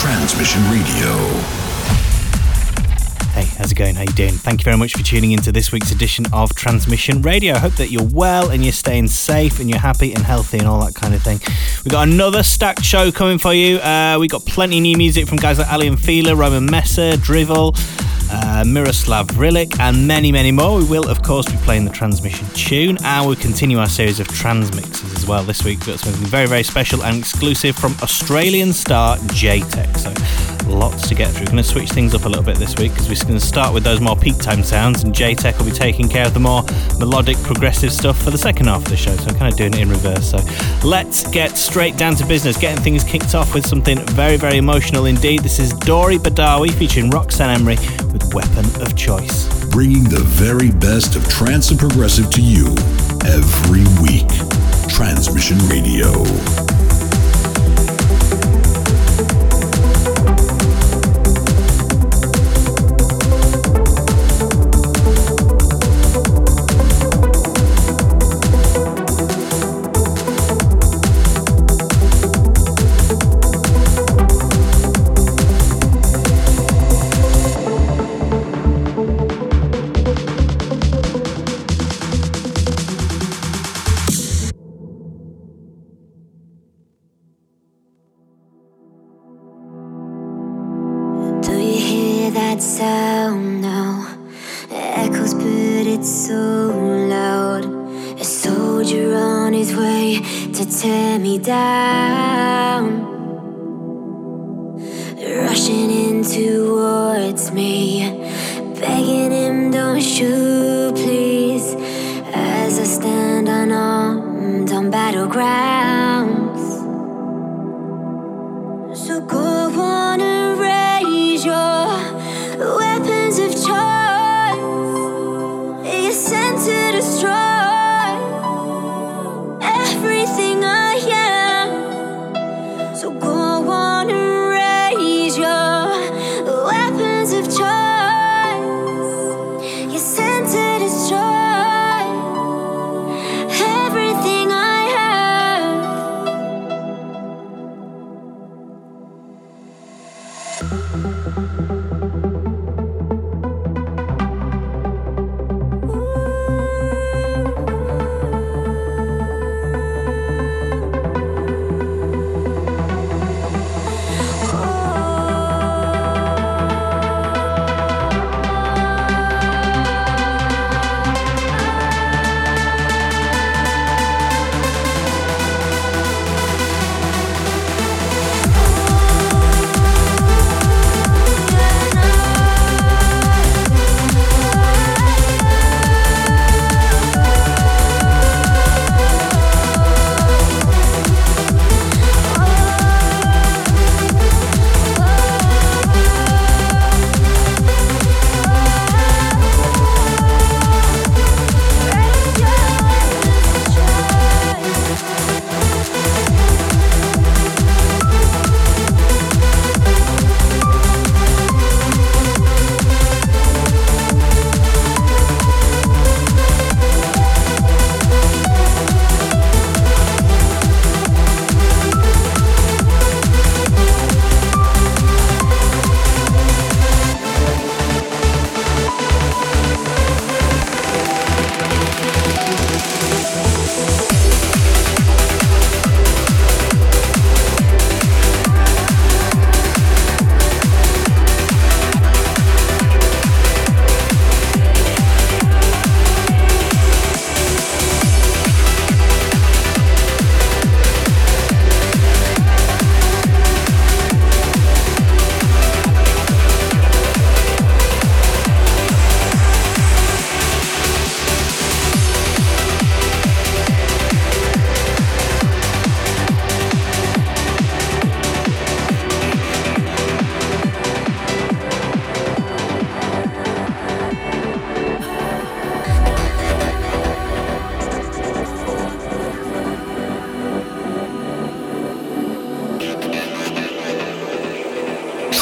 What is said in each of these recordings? Transmission Radio. Hey, how's it going? How you doing? Thank you very much for tuning into this week's edition of Transmission Radio. I hope that you're well and you're staying safe and you're happy and healthy and all that kind of thing. We've got another stacked show coming for you. We've got plenty of new music from guys like Ali and Fila, Roman Messer, Drival, Miroslav Vrlik, and many, many more. We will, of course, be playing the Transmission tune, and we'll continue our series of transmixes as well. This week we've got something very, very special and exclusive from Australian star Jaytech. So lots to get through. We're going to switch things up a little bit this week because we're going to start with those more peak time sounds, and Jaytech will be taking care of the more melodic, progressive stuff for the second half of the show. So I'm kind of doing it in reverse. So let's get straight down to business, getting things kicked off with something very, very emotional indeed. This is Dory Badawi featuring Roxanne Emery with Weapon of Choice. Bringing the very best of trance and progressive to you every week. Transmission Radio.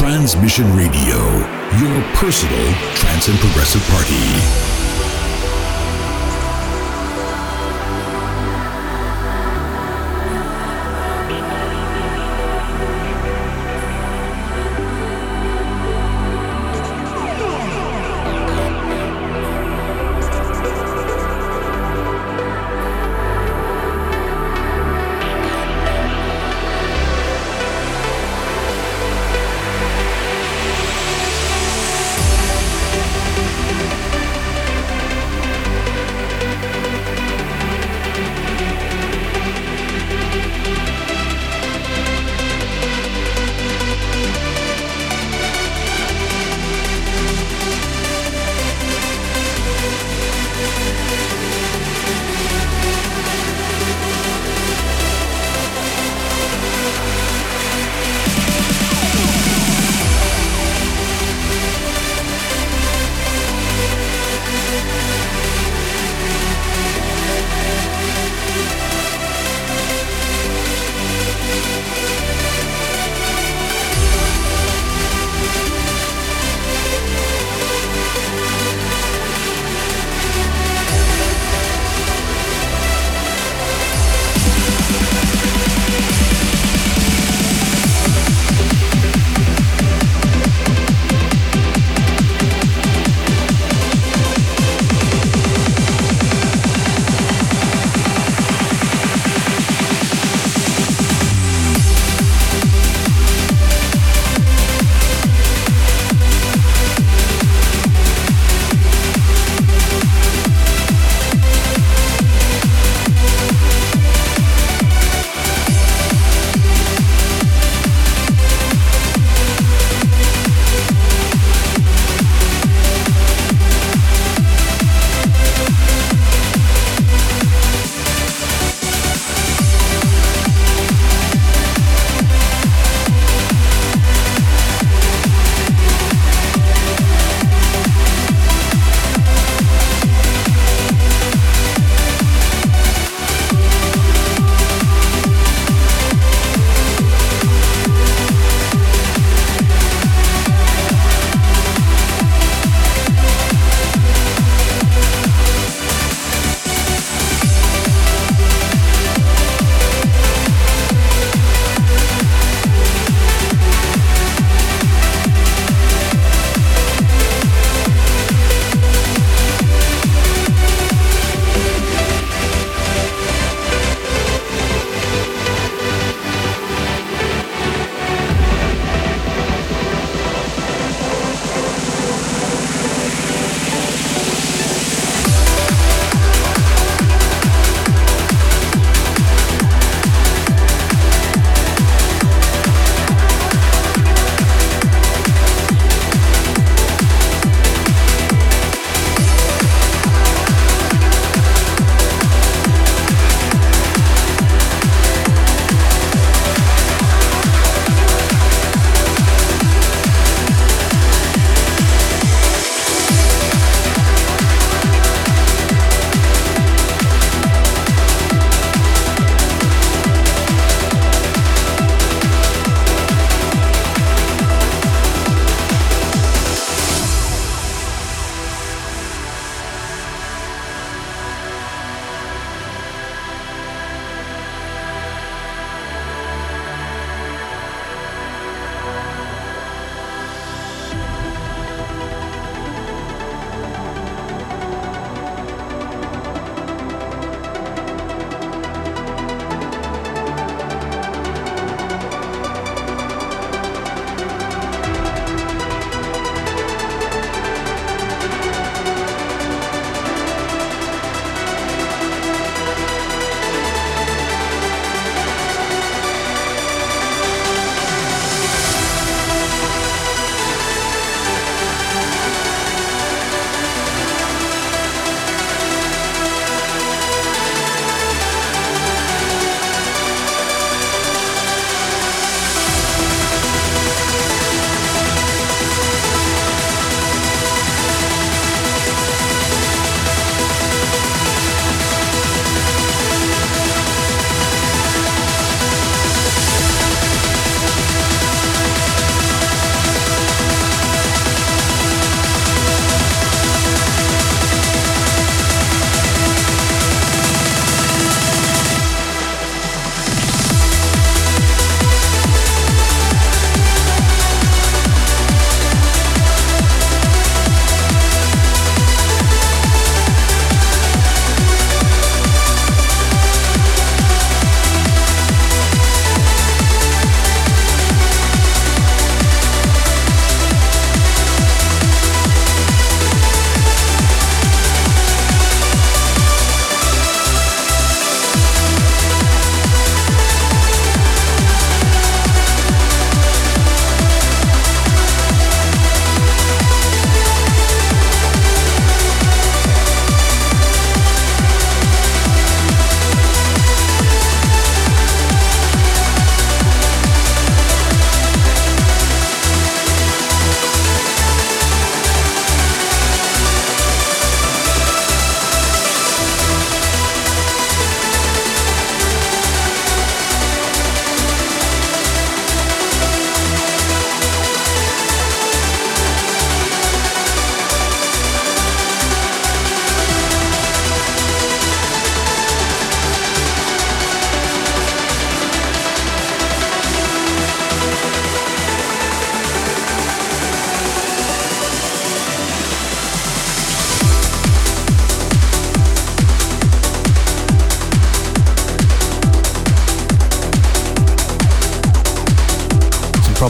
Transmission Radio, your personal trance and progressive party.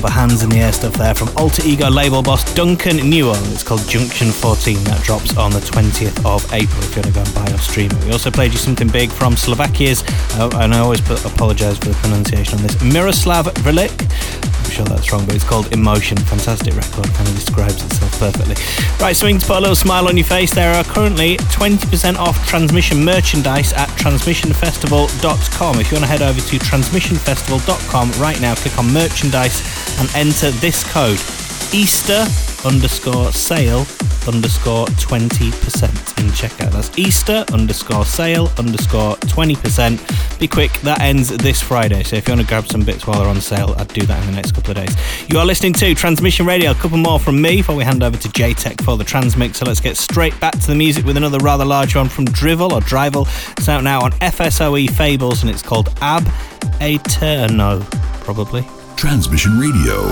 proper hands in the air stuff there from Alter Ego label boss Duncan Newell. It's called Junction 14. That drops on the 20th of April if you want to go and buy or stream it. We also played you something big from Slovakia's, and I always apologise for the pronunciation on this, Miroslav Vrlik. I'm sure that's wrong, but it's called Emotion. Fantastic record, kind of describes itself perfectly. Right, swing to put a little smile on your face. There are currently 20% off Transmission merchandise at transmissionfestival.com. If you want to head over to transmissionfestival.com right now, click on merchandise and enter this code, Easter_sale_20% in checkout. That's Easter_sale_20%. Be quick, that ends this Friday, so if you want to grab some bits while they're on sale, I'd do that in the next couple of days. You are listening to Transmission Radio. A couple more from me before we hand over to Jaytech for the transmix. So let's get straight back to the music with another rather large one from Drival. It's out now on FSOE Fables and it's called Ab Eterno, probably. Transmission Radio.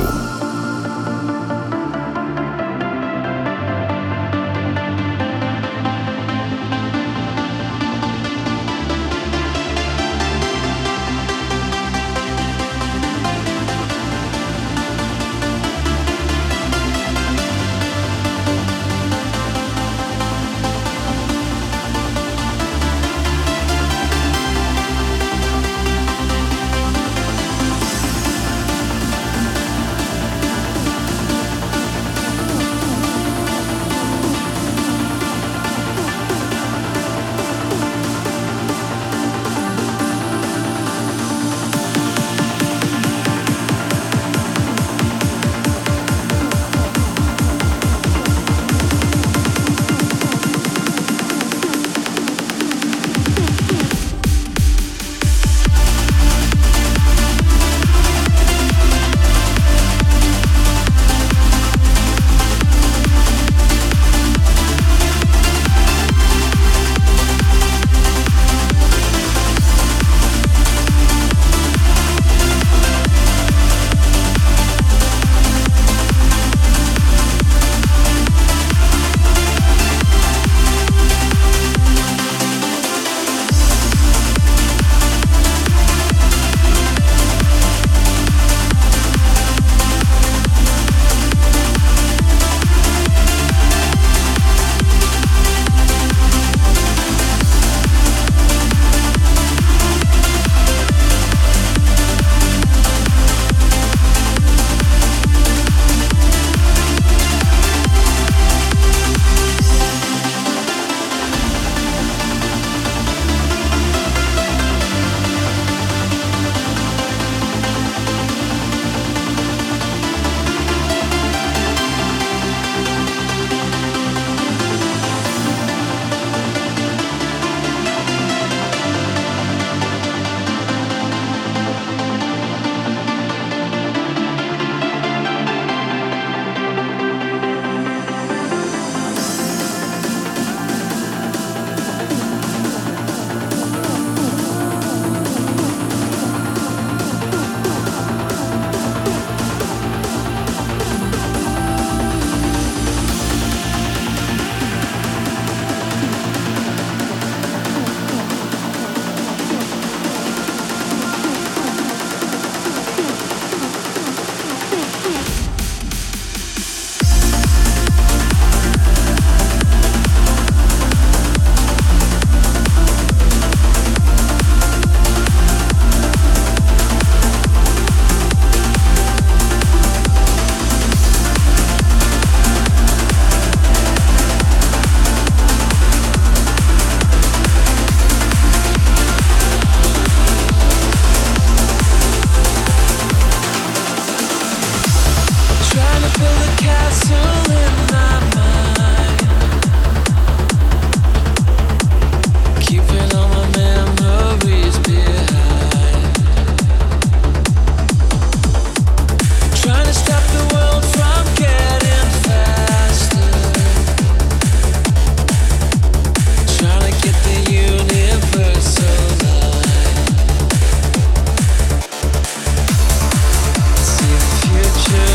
Future in your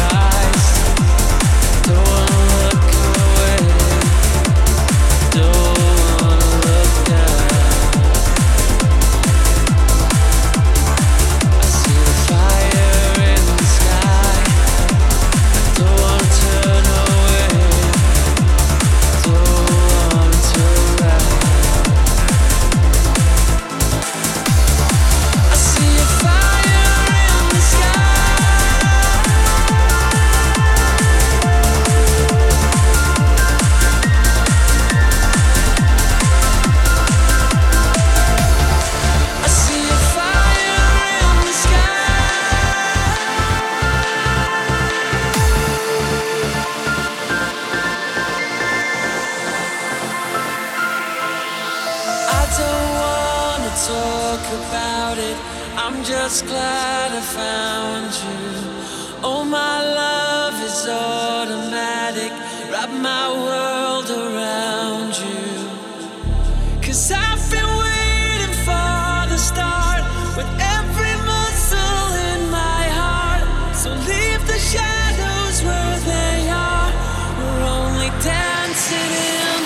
eyes, the one wrap my world around you, 'cause I've been waiting for the start with every muscle in my heart. So leave the shadows where they are, we're only dancing in.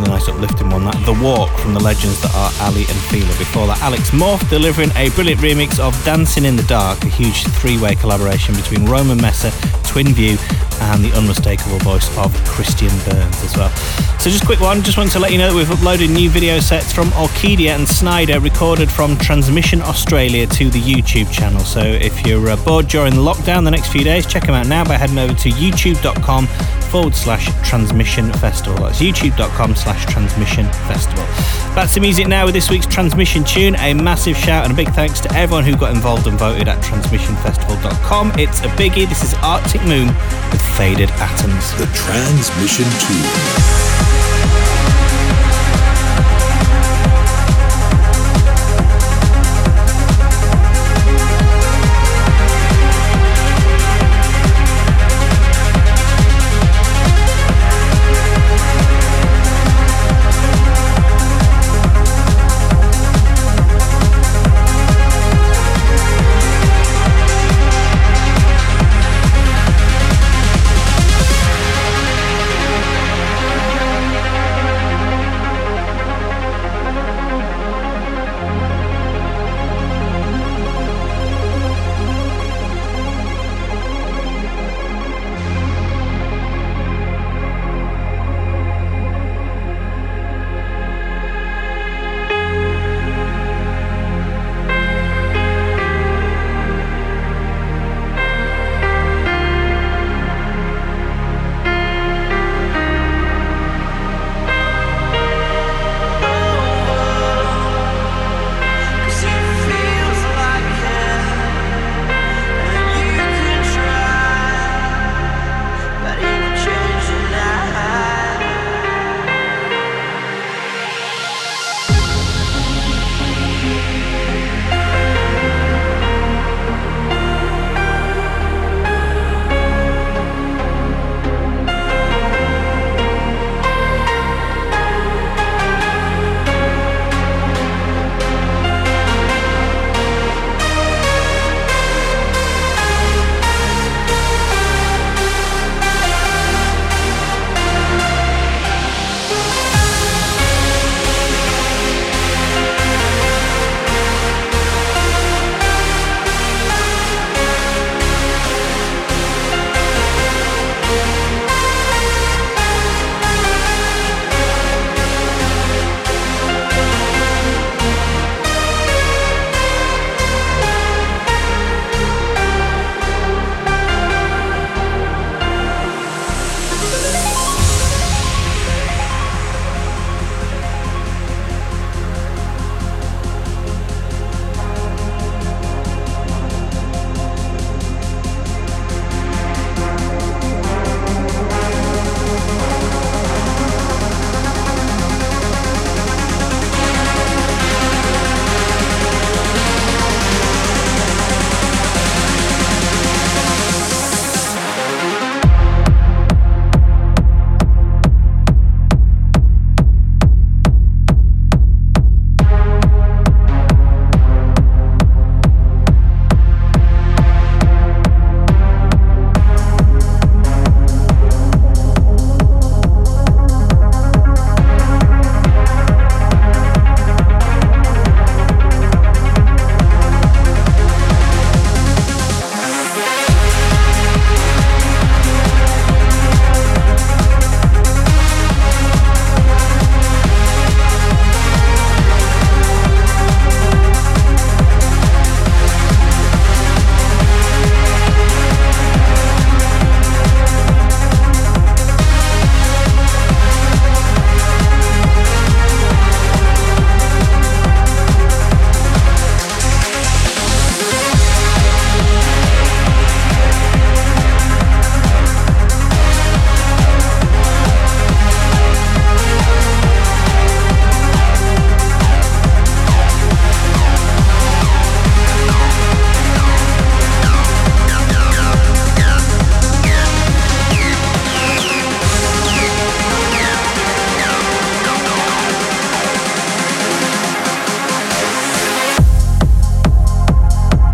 really nice uplifting one, that. The Walk from the legends that are Ali and Fila. Before that, Alex M.O.R.P.H. delivering a brilliant remix of Dancing in the Dark, a huge three-way collaboration between Roman Messer, Twin View and the unmistakable voice of Christian Burns as well. So just a quick one, just wanted to let you know that we've uploaded new video sets from Orchidia and Snyder, recorded from Transmission Australia to the YouTube channel. So if you're bored during the lockdown the next few days, check them out now by heading over to youtube.com/Transmission Festival. That's youtube.com/Transmission Festival. That's the music now with this week's Transmission tune. A massive shout and a big thanks to everyone who got involved and voted at transmissionfestival.com. It's a biggie. This is Arctic Moon with Faded Atoms. The Transmission tune.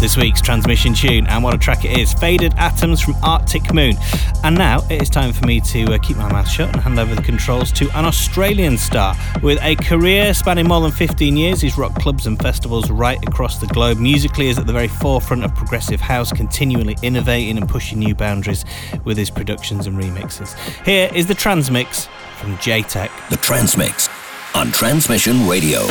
this week's transmission tune, and what a track it is. Faded Atoms from Arctic Moon. And now it is time for me to keep my mouth shut and hand over the controls to an Australian star with a career spanning more than 15 years. He's rocked clubs and festivals right across the globe. Musically is at the very forefront of progressive house, continually innovating and pushing new boundaries with his productions and remixes. Here is the Transmix from Jaytech. The Transmix on Transmission Radio.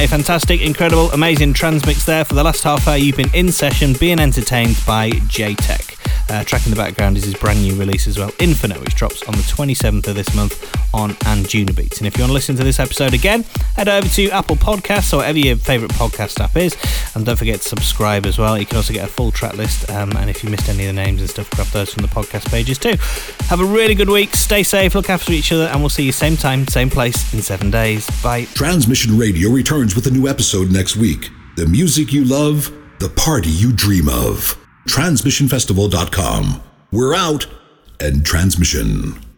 A fantastic, incredible, amazing transmix there. For the last half hour, you've been in session, being entertained by Jaytech. Track in the background is his brand new release as well, Infinite, which drops on the 27th of this month on Anjunabeats. And if you want to listen to this episode again, head over to Apple Podcasts or whatever your favourite podcast app is, and don't forget to subscribe as well. You can also get a full track list, and if you missed any of the names and stuff, grab those from the podcast pages too. Have a really good week, stay safe, look after each other, and we'll see you same time, same place in 7 days. Bye. Transmission Radio returns with a new episode next week. The music you love, the party you dream of. TransmissionFestival.com. We're out and transmission.